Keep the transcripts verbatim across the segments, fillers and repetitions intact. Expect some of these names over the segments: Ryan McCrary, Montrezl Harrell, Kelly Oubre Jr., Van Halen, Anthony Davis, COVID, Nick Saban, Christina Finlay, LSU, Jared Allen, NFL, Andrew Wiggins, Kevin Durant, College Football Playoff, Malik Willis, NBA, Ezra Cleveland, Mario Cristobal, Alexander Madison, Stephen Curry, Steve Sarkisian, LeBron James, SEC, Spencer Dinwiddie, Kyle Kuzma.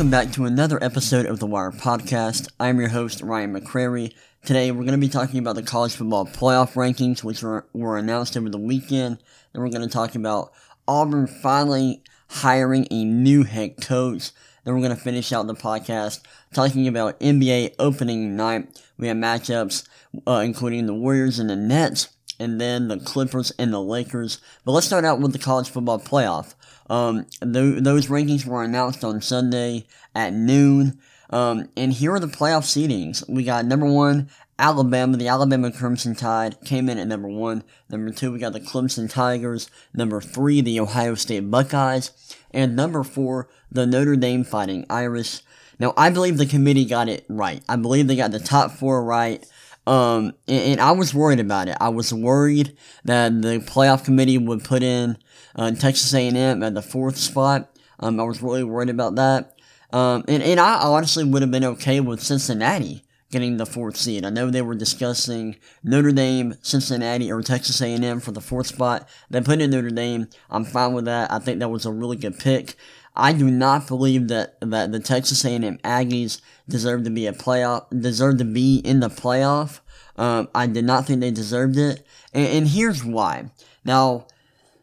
welcome back to another episode of the Wire Podcast. I'm your host, Ryan McCrary. Today, we're going to be talking about the College Football Playoff rankings, which were, were announced over the weekend. Then we're going to talk about Auburn finally hiring a new head coach. Then we're going to finish out the podcast talking about N B A opening night. We have matchups, uh, including the Warriors and the Nets, and then the Clippers and the Lakers. But let's start out with the College Football Playoff. Um, th- those rankings were announced on Sunday at noon. Um, and here are the playoff seedings. We got number one, Alabama. The Alabama Crimson Tide came in at number one. Number two, we got the Clemson Tigers. Number three, the Ohio State Buckeyes. And number four, the Notre Dame Fighting Irish. Now, I believe the committee got it right. I believe they got the top four right. Um, and, and I was worried about it. I was worried that the playoff committee would put in uh, Texas A and M at the fourth spot. Um, I was really worried about that. Um, and, and I honestly would have been okay with Cincinnati getting the fourth seed. I know they were discussing Notre Dame, Cincinnati, or Texas A and M for the fourth spot. They put in Notre Dame. I'm fine with that. I think that was a really good pick. I do not believe that, that the Texas A and M Aggies deserve to be a playoff, deserve to be in the playoff. Um, I did not think they deserved it. And, and here's why. Now,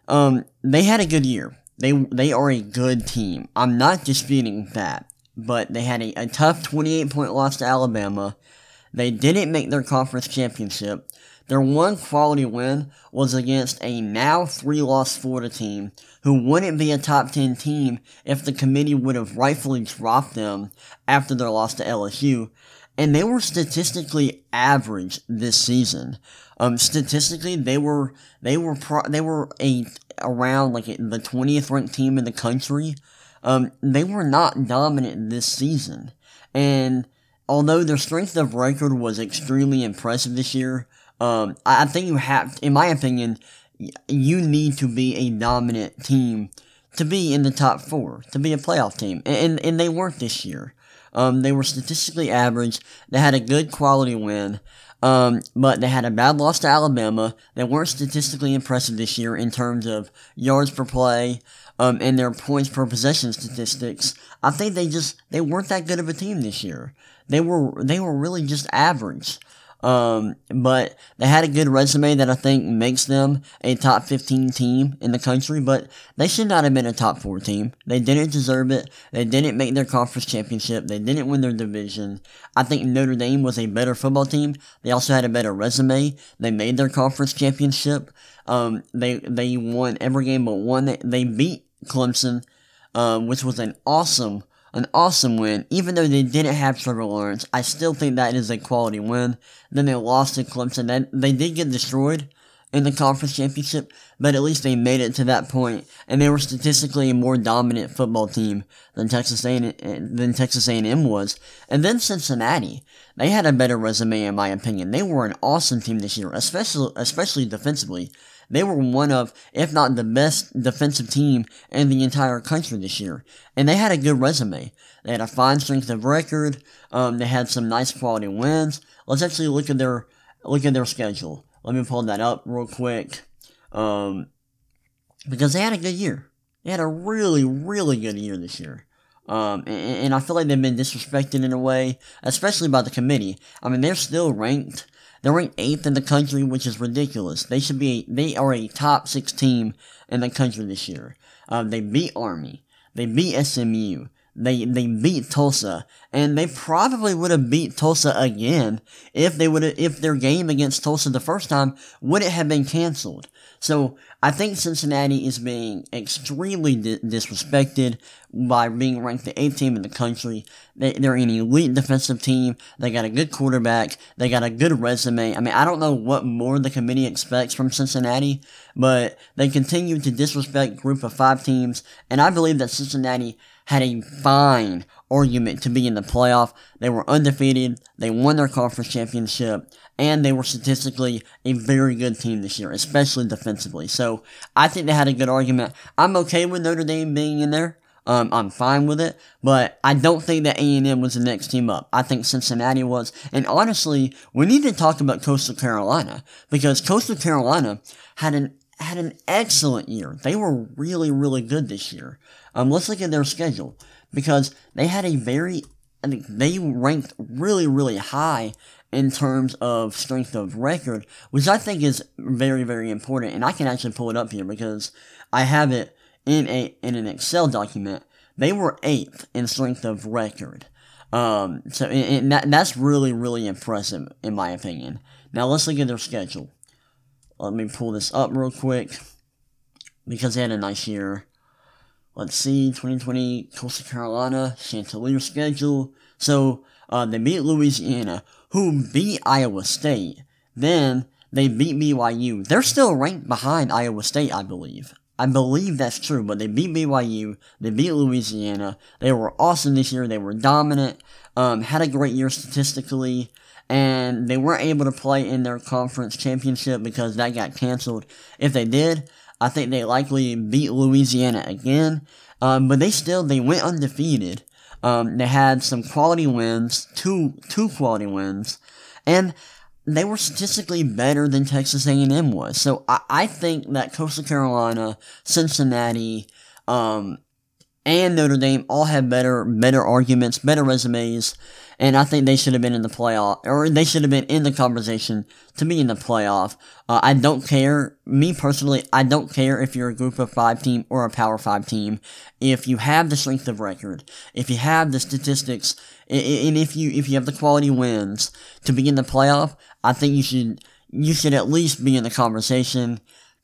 um, they had a good year. They they are a good team. I'm not disputing that, but they had a, a tough twenty-eight point loss to Alabama. They didn't make their conference championship. Their one quality win was against a now three-loss Florida team who wouldn't be a top ten team if the committee would have rightfully dropped them after their loss to L S U. And they were statistically average this season. Um, statistically, they were they were pro- they were a around like a, the twentieth ranked team in the country. Um, they were not dominant this season. And although their strength of record was extremely impressive this year, um, I think you have, in my opinion, you need to be a dominant team to be in the top four, to be a playoff team, and and, and they weren't this year. Um, they were statistically average. They had a good quality win, um, but they had a bad loss to Alabama. They weren't statistically impressive this year in terms of yards per play, um, and their points per possession statistics. I think they just they weren't that good of a team this year. They were they were really just average. Um, but they had a good resume that I think makes them a top fifteen team in the country, but they should not have been a top four team. They didn't deserve it. They didn't make their conference championship. They didn't win their division. I think Notre Dame was a better football team. They also had a better resume. They made their conference championship. Um, they, they won every game but one. They beat Clemson, um, which was an awesome An awesome win. Even though they didn't have Trevor Lawrence, I still think that is a quality win. Then they lost to Clemson. Then they did get destroyed in the conference championship, but at least they made it to that point, and they were statistically a more dominant football team than Texas A and M, than Texas A and M was. And then Cincinnati, they had a better resume in my opinion. They were an awesome team this year, especially especially defensively. They were one of, if not the best defensive team in the entire country this year. And they had a good resume. They had a fine strength of record. Um, they had some nice quality wins. Let's actually look at their, look at their schedule. Let me pull that up real quick. Um, because they had a good year. They had a really, really good year this year. Um, and, and I feel like they've been disrespected in a way, especially by the committee. I mean, they're still ranked. They're ranked eighth in the country, which is ridiculous. They should be, a, they are a top six team in the country this year. Um, they beat Army. They beat S M U. They, they beat Tulsa. And they probably would have beat Tulsa again if they would have, if their game against Tulsa the first time wouldn't have been canceled. So, I think Cincinnati is being extremely di- disrespected by being ranked the eighth team in the country. They, they're an elite defensive team. They got a good quarterback. They got a good resume. I mean, I don't know what more the committee expects from Cincinnati, but they continue to disrespect group of five teams, and I believe that Cincinnati had a fine argument to be in the playoff. They were undefeated. They won their conference championship. And they were statistically a very good team this year, especially defensively. So, I think they had a good argument. I'm okay with Notre Dame being in there. Um, I'm fine with it. But I don't think that A and M was the next team up. I think Cincinnati was. And honestly, we need to talk about Coastal Carolina. Because Coastal Carolina had an had an excellent year. They were really, really good this year. Um, let's look at their schedule. because they had a very, I think they ranked really, really high in terms of strength of record, which I think is very, very important. And I can actually pull it up here because I have it in a in an Excel document. They were eighth in strength of record. Um, so it, it, that, that's really, really impressive, in my opinion. Now, let's look at their schedule. Let me pull this up real quick, because they had a nice year. Let's see, twenty twenty Coastal Carolina Chanticleer schedule. So, uh, they beat Louisiana, who beat Iowa State. Then, they beat B Y U. They're still ranked behind Iowa State, I believe. I believe that's true, but they beat B Y U, they beat Louisiana, they were awesome this year, they were dominant, um, had a great year statistically, and they weren't able to play in their conference championship because that got canceled. If they did, I think they likely beat Louisiana again, um, but they still, they went undefeated. Um, they had some quality wins, two, two quality wins, and they were statistically better than Texas A and M was. So I, I think that Coastal Carolina, Cincinnati, um, and Notre Dame all had better, better arguments, better resumes, and I think they should have been in the playoff, or they should have been in the conversation to be in the playoff. Uh, I don't care, me personally, I don't care if you're a group of five team or a power five team. If you have the strength of record, if you have the statistics, and if you, if you have the quality wins to be in the playoff, I think you should, you should at least be in the conversation.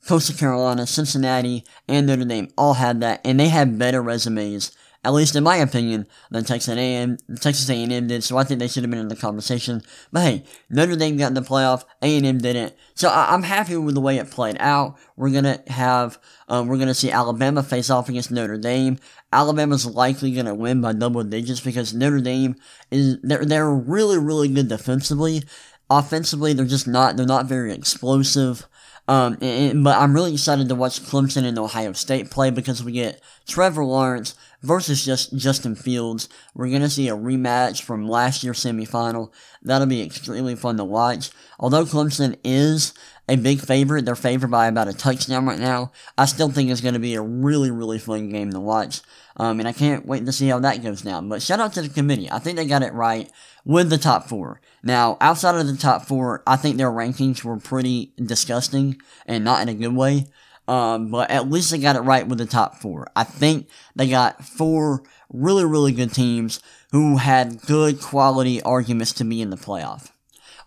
Coastal Carolina, Cincinnati, and Notre Dame all had that, and they had better resumes, at least in my opinion, than Texas A and M, Texas A and M did, so I think they should have been in the conversation. But hey, Notre Dame got in the playoff, A and M didn't, so I- I'm happy with the way it played out. We're gonna have, um, we're gonna see Alabama face off against Notre Dame. Alabama's likely gonna win by double digits because Notre Dame is, they're, they're really, really good defensively. Offensively, they're just not, they're not very explosive. Um, and, but I'm really excited to watch Clemson and Ohio State play because we get Trevor Lawrence versus just Justin Fields. We're gonna see a rematch from last year's semifinal. That'll be extremely fun to watch. Although Clemson is a big favorite, they're favored by about a touchdown right now, I still think it's gonna be a really, really fun game to watch. Um, and I can't wait to see how that goes down. But shout out to the committee. I think they got it right with the top four. Now, outside of the top four, I think their rankings were pretty disgusting and not in a good way. Um, but at least they got it right with the top four. I think they got four really, really good teams who had good quality arguments to be in the playoff.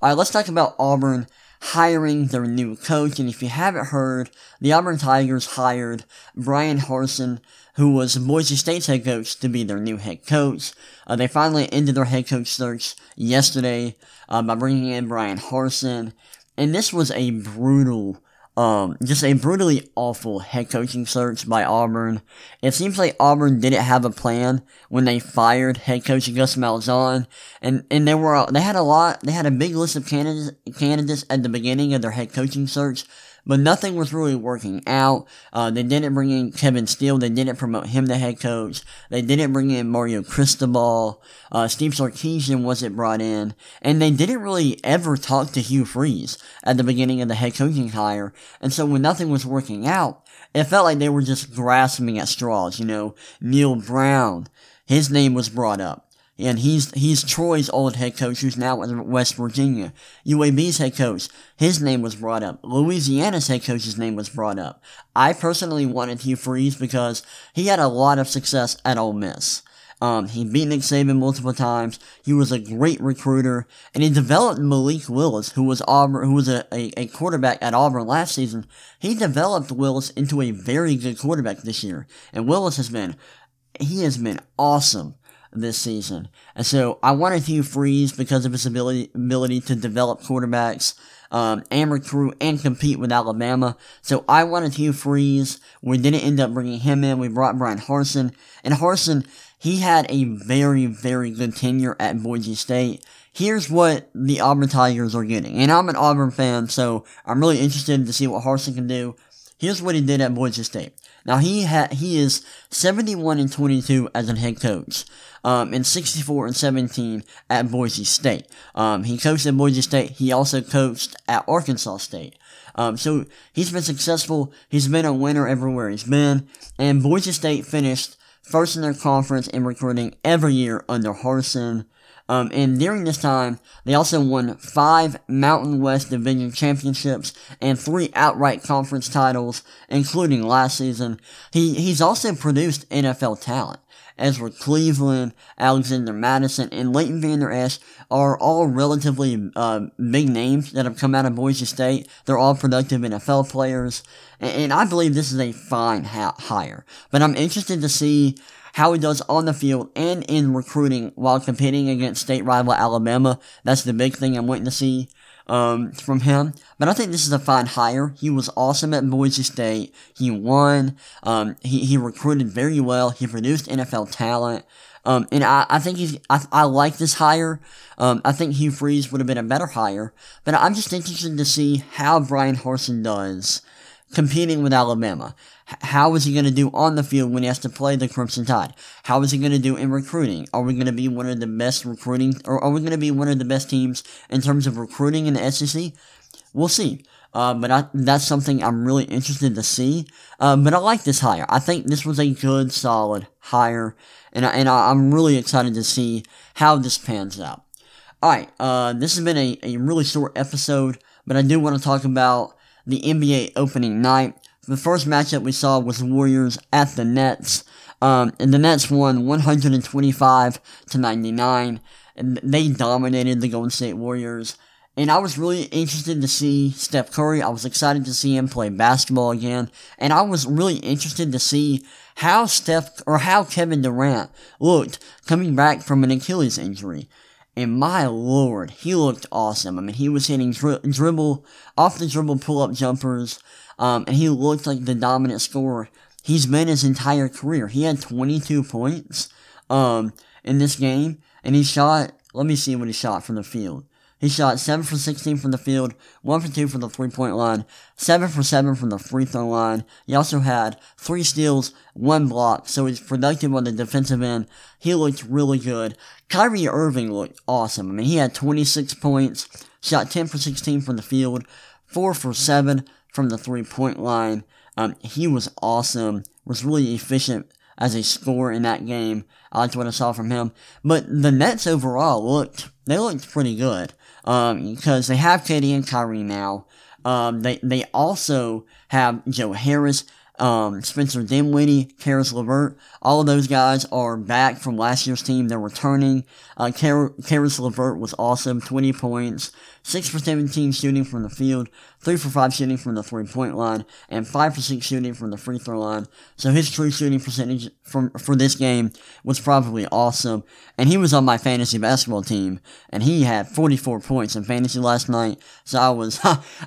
Alright, let's talk about Auburn hiring their new coach. And if you haven't heard, the Auburn Tigers hired Bryan Harsin, who was Boise State's head coach, to be their new head coach. Uh, they finally ended their head coach search yesterday uh, by bringing in Bryan Harsin. And this was a brutal, um, just a brutally awful head coaching search by Auburn. It seems like Auburn didn't have a plan when they fired head coach Gus Malzahn. And, and they were, they had a lot, they had a big list of candidates, candidates at the beginning of their head coaching search, but nothing was really working out. Uh, they didn't bring in Kevin Steele. They didn't promote him to head coach. They didn't bring in Mario Cristobal. Uh, Steve Sarkisian wasn't brought in. And they didn't really ever talk to Hugh Freeze at the beginning of the head coaching hire. And so when nothing was working out, it felt like they were just grasping at straws. You know, Neil Brown, his name was brought up. And he's, he's Troy's old head coach, who's now at West Virginia. U A B's head coach, his name was brought up. Louisiana's head coach's name was brought up. I personally wanted Hugh Freeze because he had a lot of success at Ole Miss. Um, he beat Nick Saban multiple times. He was a great recruiter, and he developed Malik Willis, who was Auburn, who was a, a, a quarterback at Auburn last season. He developed Willis into a very good quarterback this year, and Willis has been, he has been awesome this season. And so I wanted Hugh Freeze because of his ability ability to develop quarterbacks, um, and recruit and compete with Alabama. So I wanted Hugh Freeze. We didn't end up bringing him in. We brought Bryan Harsin. And Harsin, he had a very, very good tenure at Boise State. Here's what the Auburn Tigers are getting. And I'm an Auburn fan, so I'm really interested to see what Harsin can do. Here's what he did at Boise State. Now, he ha- he is seventy-one and twenty-two as a head coach, um, and sixty-four and seventeen at Boise State. Um, he coached at Boise State. He also coached at Arkansas State. Um, so he's been successful. He's been a winner everywhere he's been. And Boise State finished first in their conference in recruiting every year under Harsin. Um, and during this time, they also won five Mountain West Division championships and three outright conference titles, including last season. He, he's also produced N F L talent. Ezra Cleveland, Alexander Madison, and Leighton Vander Esch are all relatively uh, big names that have come out of Boise State. They're all productive N F L players, and, and I believe this is a fine ha- hire. But I'm interested to see how he does on the field and in recruiting while competing against state rival Alabama. That's the big thing I'm waiting to see um, from him. But I think this is a fine hire. He was awesome at Boise State. He won. Um, he, he recruited very well. He produced N F L talent. Um, and I, I think he's, I, I like this hire. Um, I think Hugh Freeze would have been a better hire. But I'm just interested to see how Bryan Harsin does competing with Alabama. How is he going to do on the field when he has to play the Crimson Tide? How is he going to do in recruiting? Are we going to be one of the best recruiting, or are we going to be one of the best teams in terms of recruiting in the S E C? We'll see. Uh, but I, that's something I'm really interested to see. Uh, but I like this hire. I think this was a good, solid hire. And, I, and I, I'm really excited to see how this pans out. Alright, uh, this has been a, a really short episode, but I do want to talk about the N B A opening night. The first matchup we saw was Warriors at the Nets. Um, and the Nets won one twenty-five to ninety-nine. And they dominated the Golden State Warriors. And I was really interested to see Steph Curry. I was excited to see him play basketball again. And I was really interested to see how Steph, or how Kevin Durant looked coming back from an Achilles injury. And my lord, he looked awesome. I mean, he was hitting dri- dribble, off the dribble pull-up jumpers, um, and he looked like the dominant scorer he's been his entire career. He had twenty-two points um, in this game, and he shot, let me see what he shot from the field. He shot seven for sixteen from the field, one for two from the three-point line, seven for seven from the free-throw line. He also had three steals, one block, so he's productive on the defensive end. He looked really good. Kyrie Irving looked awesome. I mean, he had twenty-six points, shot ten for sixteen from the field, four for seven from the three-point line. Um, he was awesome, was really efficient as a scorer in that game. I liked what I saw from him. But the Nets overall looked, they looked pretty good. Um, because they have K D and Kyrie now. Um, they, they also have Joe Harris, um, Spencer Dinwiddie, Caris LeVert. All of those guys are back from last year's team. They're returning. Uh, Car- Caris LeVert was awesome. twenty points, six for seventeen shooting from the field, three for five shooting from the three-point line, and five for six shooting from the free throw line. So his true shooting percentage from, for this game was probably awesome. And he was on my fantasy basketball team, and he had forty-four points in fantasy last night. So I was,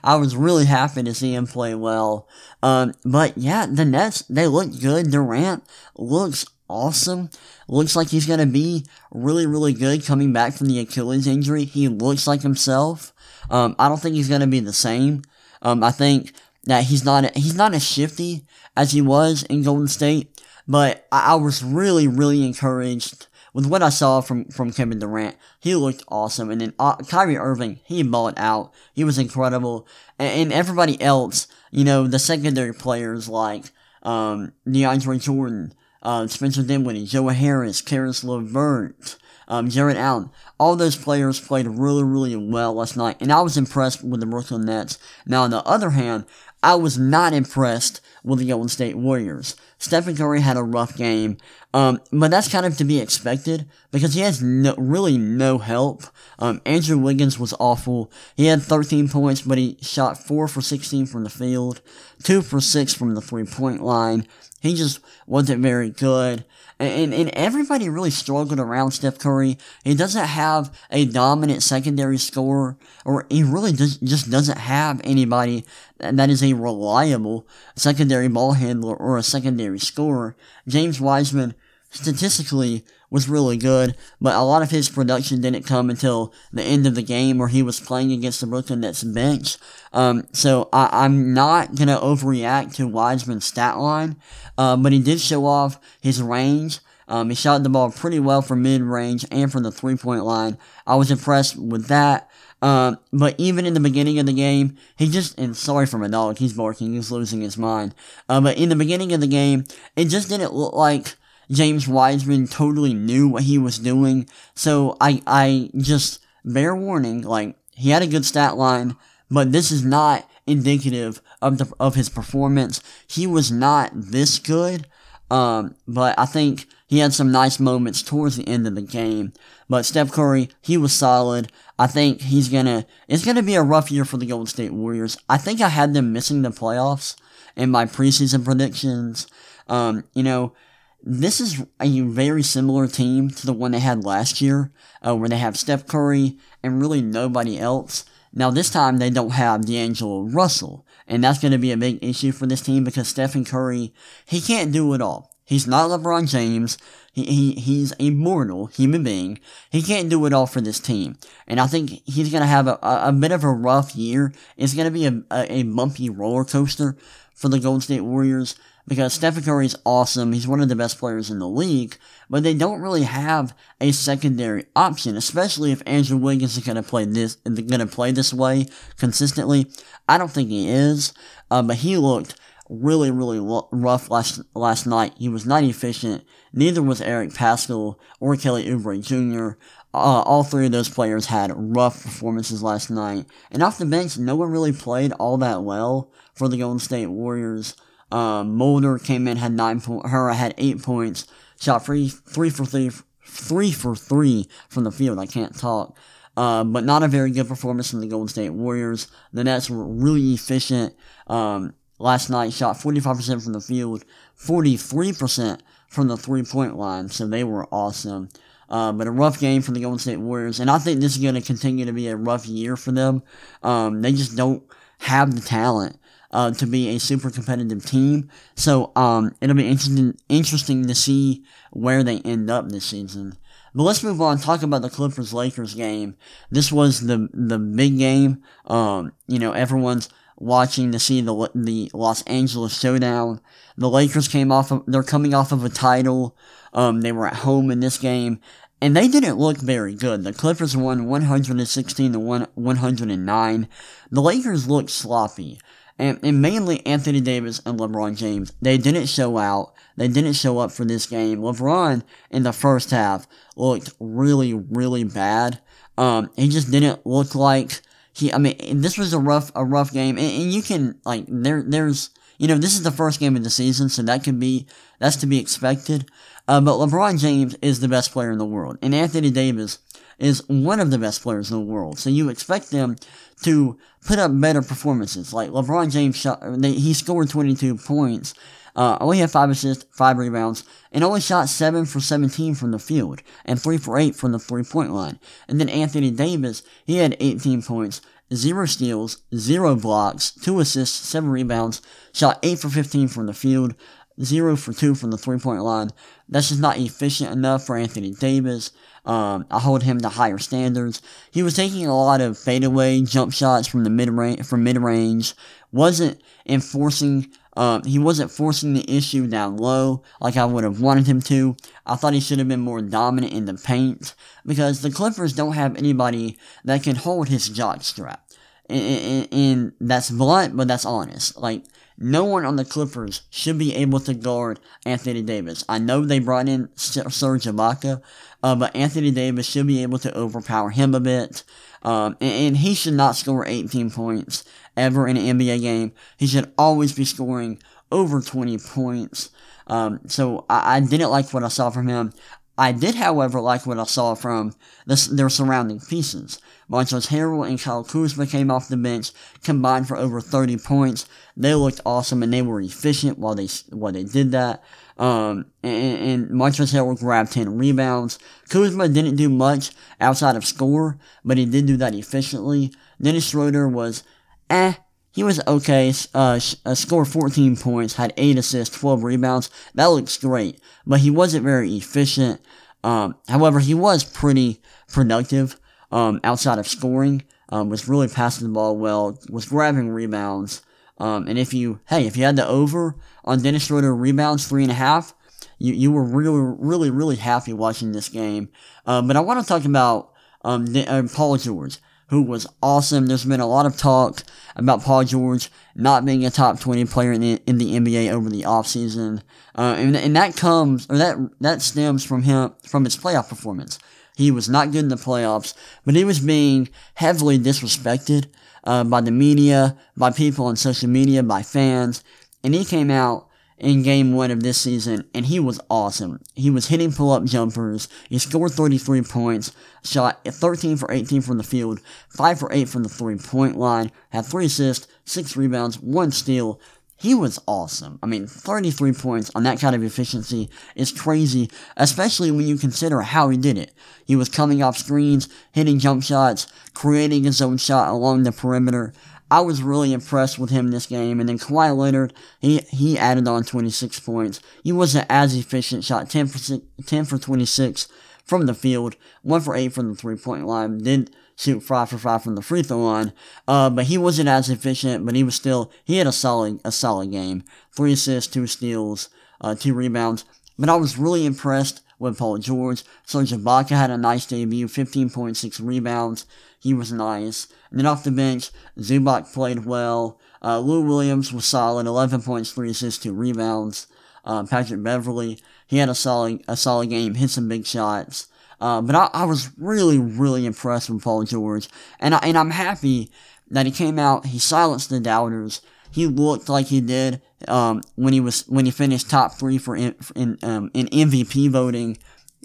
I was really happy to see him play well. Um, but yeah, the Nets, they looked good. Durant looks awesome. Looks like he's going to be really, really good coming back from the Achilles injury. He looks like himself. Um, I don't think he's going to be the same. Um, I think that he's not, he's not as shifty as he was in Golden State, but I, I was really, really encouraged with what I saw from, from Kevin Durant. He looked awesome. And then uh, Kyrie Irving, he balled out. He was incredible. And, and everybody else, you know, the secondary players like, um, DeAndre Jordan, Uh, Spencer Dinwiddie, Joe Harris, Caris LeVert, um, Jared Allen. All those players played really, really well last night, and I was impressed with the Brooklyn Nets. Now, on the other hand, I was not impressed with the Golden State Warriors. Stephen Curry had a rough game, um, but that's kind of to be expected because he has no, really no help. Um, Andrew Wiggins was awful. He had thirteen points, but he shot four for sixteen from the field, two for six from the three-point line. He just wasn't very good. And, and, and everybody really struggled around Steph Curry. He doesn't have a dominant secondary scorer, or he really does, just doesn't have anybody that is a reliable secondary ball handler or a secondary scorer. James Wiseman, statistically, was really good, but a lot of his production didn't come until the end of the game where he was playing against the Brooklyn Nets bench. Um, so I, I'm not going to overreact to Wiseman's stat line, uh, but he did show off his range. Um, he shot the ball pretty well from mid-range and from the three-point line. I was impressed with that. Um, but even in the beginning of the game, he just, and sorry for my dog, he's barking, he's losing his mind. Uh, but in the beginning of the game, it just didn't look like James Wiseman totally knew what he was doing. So I, I just, bear warning, like, he had a good stat line, but this is not indicative of the of his performance. He was not this good, um, but I think he had some nice moments towards the end of the game. But Steph Curry, he was solid. I think he's gonna, it's gonna be a rough year for the Golden State Warriors. I think I had them missing the playoffs in my preseason predictions. Um, you know, this is a very similar team to the one they had last year, uh, where they have Steph Curry and really nobody else. Now, this time, they don't have D'Angelo Russell, and that's going to be a big issue for this team because Stephen Curry, he can't do it all. He's not LeBron James. He, he He's a mortal human being. He can't do it all for this team, and I think he's going to have a, a, a bit of a rough year. It's going to be a, a, a bumpy roller coaster for the Golden State Warriors because Stephen Curry's awesome. He's one of the best players in the league, but they don't really have a secondary option, especially if Andrew Wiggins is going to play this going to play this way consistently. I don't think he is, uh, but he looked really, really lo- rough last last night. He was not efficient. Neither was Eric Paschal or Kelly Oubre Junior Uh, all three of those players had rough performances last night. And off the bench, no one really played all that well for the Golden State Warriors. Uh, Mulder came in, had nine po- Her had eight points. Shot free, three for three, three for three from the field. I can't talk. Uh, but not a very good performance from the Golden State Warriors. The Nets were really efficient. Um, last night shot forty-five percent from the field, forty-three percent from the three-point line. So they were awesome. Uh, but a rough game for the Golden State Warriors. And I think this is going to continue to be a rough year for them. Um, they just don't have the talent Uh, to be a super competitive team. So, um, it'll be interesting, interesting to see where they end up this season. But let's move on, talk about the Clippers-Lakers game. This was the, the big game. Um, you know, everyone's watching to see the, the Los Angeles showdown. The Lakers came off of, they're coming off of a title. Um, they were at home in this game. And they didn't look very good. The Clippers won one sixteen to one oh nine. The Lakers looked sloppy. And, and mainly Anthony Davis and LeBron James. They didn't show out. They didn't show up for this game. LeBron in the first half looked really, really bad. Um, he just didn't look like he. I mean, this was a rough, a rough game. And, and you can like there, there's you know this is the first game of the season, so that could be that's to be expected. Uh, but LeBron James is the best player in the world, and Anthony Davis is one of the best players in the world. So you expect them to put up better performances. Like LeBron James shot, they, he scored twenty-two points, uh, only had five assists, five rebounds, and only shot seven for seventeen from the field and three for eight from the three-point line. And then Anthony Davis, he had eighteen points, zero steals, zero blocks, two assists, seven rebounds, shot eight for fifteen from the field, zero for two from the three-point line. That's just not efficient enough for Anthony Davis. Um, I hold him to higher standards. He was taking a lot of fadeaway jump shots from the mid-range, from mid-range. Wasn't enforcing, um, he wasn't forcing the issue down low like I would have wanted him to. I thought he should have been more dominant in the paint because the Clippers don't have anybody that can hold his jock strap. And, and, and that's blunt, but that's honest. Like, no one on the Clippers should be able to guard Anthony Davis. I know they brought in Serge Ibaka, uh, but Anthony Davis should be able to overpower him a bit. Um, and, and he should not score eighteen points ever in an N B A game. He should always be scoring over twenty points. Um, so I, I didn't like what I saw from him. I did, however, like what I saw from the, their surrounding pieces. Montrezl Harrell and Kyle Kuzma came off the bench, combined for over thirty points. They looked awesome, and they were efficient while they while they did that. Um, and, and Montrezl Harrell grabbed ten rebounds. Kuzma didn't do much outside of score, but he did do that efficiently. Dennis Schroeder was, eh. He was okay, uh, scored fourteen points, had eight assists, twelve rebounds. That looks great, but he wasn't very efficient. Um, however, he was pretty productive, um, outside of scoring, um, was really passing the ball well, was grabbing rebounds. Um, and if you, hey, if you had the over on Dennis Schroeder rebounds, three and a half, you, you were really, really, really happy watching this game. Uh, but I want to talk about, um, the, uh, Paul George, who was awesome. There's been a lot of talk about Paul George not being a top twenty player in the, in the N B A over the offseason. Uh, and, and that comes, or that, that stems from him, from his playoff performance. He was not good in the playoffs, but he was being heavily disrespected, uh, by the media, by people on social media, by fans. And he came out in game one of this season, and he was awesome. He was hitting pull-up jumpers. He scored thirty-three points, shot thirteen for eighteen from the field, five for eight from the three-point line, had three assists, six rebounds, one steal. He was awesome. I mean, thirty-three points on that kind of efficiency is crazy, especially when you consider how he did it. He was coming off screens, hitting jump shots, creating his own shot along the perimeter. I was really impressed with him this game. And then Kawhi Leonard, he, he added on twenty-six points. He wasn't as efficient, shot ten for, six, ten for twenty-six from the field, one for eight from the three-point line, did shoot five for five from the free throw line. Uh, but he wasn't as efficient, but he was still, he had a solid, a solid game. Three assists, two steals, uh, two rebounds. But I was really impressed with Paul George. Serge Ibaka had a nice debut, fifteen point six rebounds. He was nice. And then off the bench, Zubac played well. Uh, Lou Williams was solid, eleven points, three assists, two rebounds. Uh, Patrick Beverly, he had a solid, a solid game, hit some big shots. Uh, but I, I was really, really impressed with Paul George. And, I, and I'm happy that he came out, he silenced the doubters. He looked like he did, um, when he was, when he finished top three for in, in, um, in M V P voting.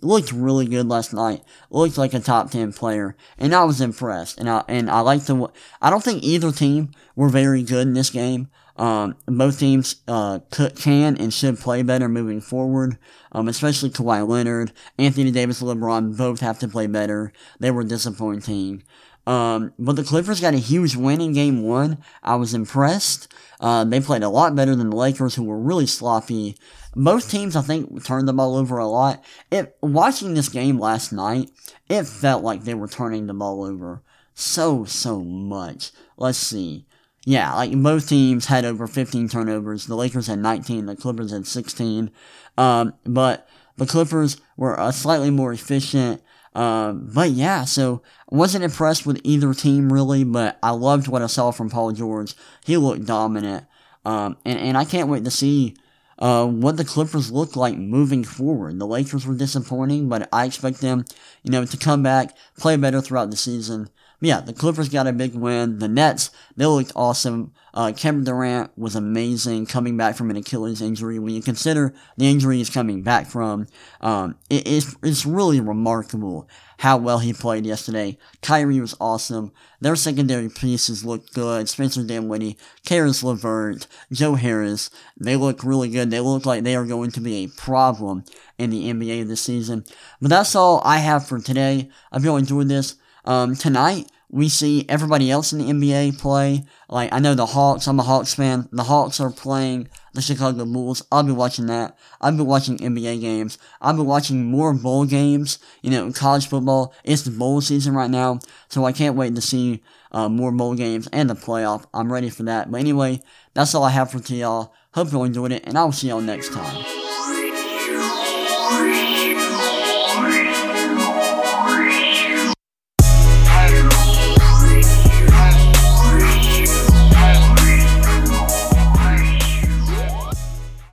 Looked really good last night. Looked like a top ten player, and I was impressed. And I and I like the. I don't think either team were very good in this game. Um, both teams uh could, can and should play better moving forward. Um, especially Kawhi Leonard, Anthony Davis, LeBron both have to play better. They were disappointing. Um, but the Clippers got a huge win in game one. I was impressed. Uh, they played a lot better than the Lakers, who were really sloppy. Both teams, I think, turned the ball over a lot. It, watching this game last night, it felt like they were turning the ball over so, so much. Let's see. Yeah, like, both teams had over fifteen turnovers. The Lakers had nineteen. The Clippers had sixteen. Um, but the Clippers were uh, slightly more efficient. Um, but yeah, so I wasn't impressed with either team really, but I loved what I saw from Paul George. He looked dominant. Um, and, and I can't wait to see, uh, what the Clippers look like moving forward. The Lakers were disappointing, but I expect them, you know, to come back, play better throughout the season. But yeah, the Clippers got a big win. The Nets, they looked awesome. Uh, Kevin Durant was amazing coming back from an Achilles injury. When you consider the injury he's coming back from, um, it, it's, it's really remarkable how well he played yesterday. Kyrie was awesome. Their secondary pieces looked good. Spencer Dinwiddie, Caris LeVert, Joe Harris, they look really good. They look like they are going to be a problem in the N B A this season. But that's all I have for today. I hope you enjoyed this. Um, tonight, we see everybody else in the N B A play. Like, I know the Hawks, I'm a Hawks fan. The Hawks are playing the Chicago Bulls. I'll be watching that. I'll be watching N B A games. I'll be watching more bowl games. You know, college football, it's the bowl season right now. So I can't wait to see, uh, more bowl games and the playoff. I'm ready for that. But anyway, that's all I have for y'all. Hope you enjoyed it, and I will see y'all next time.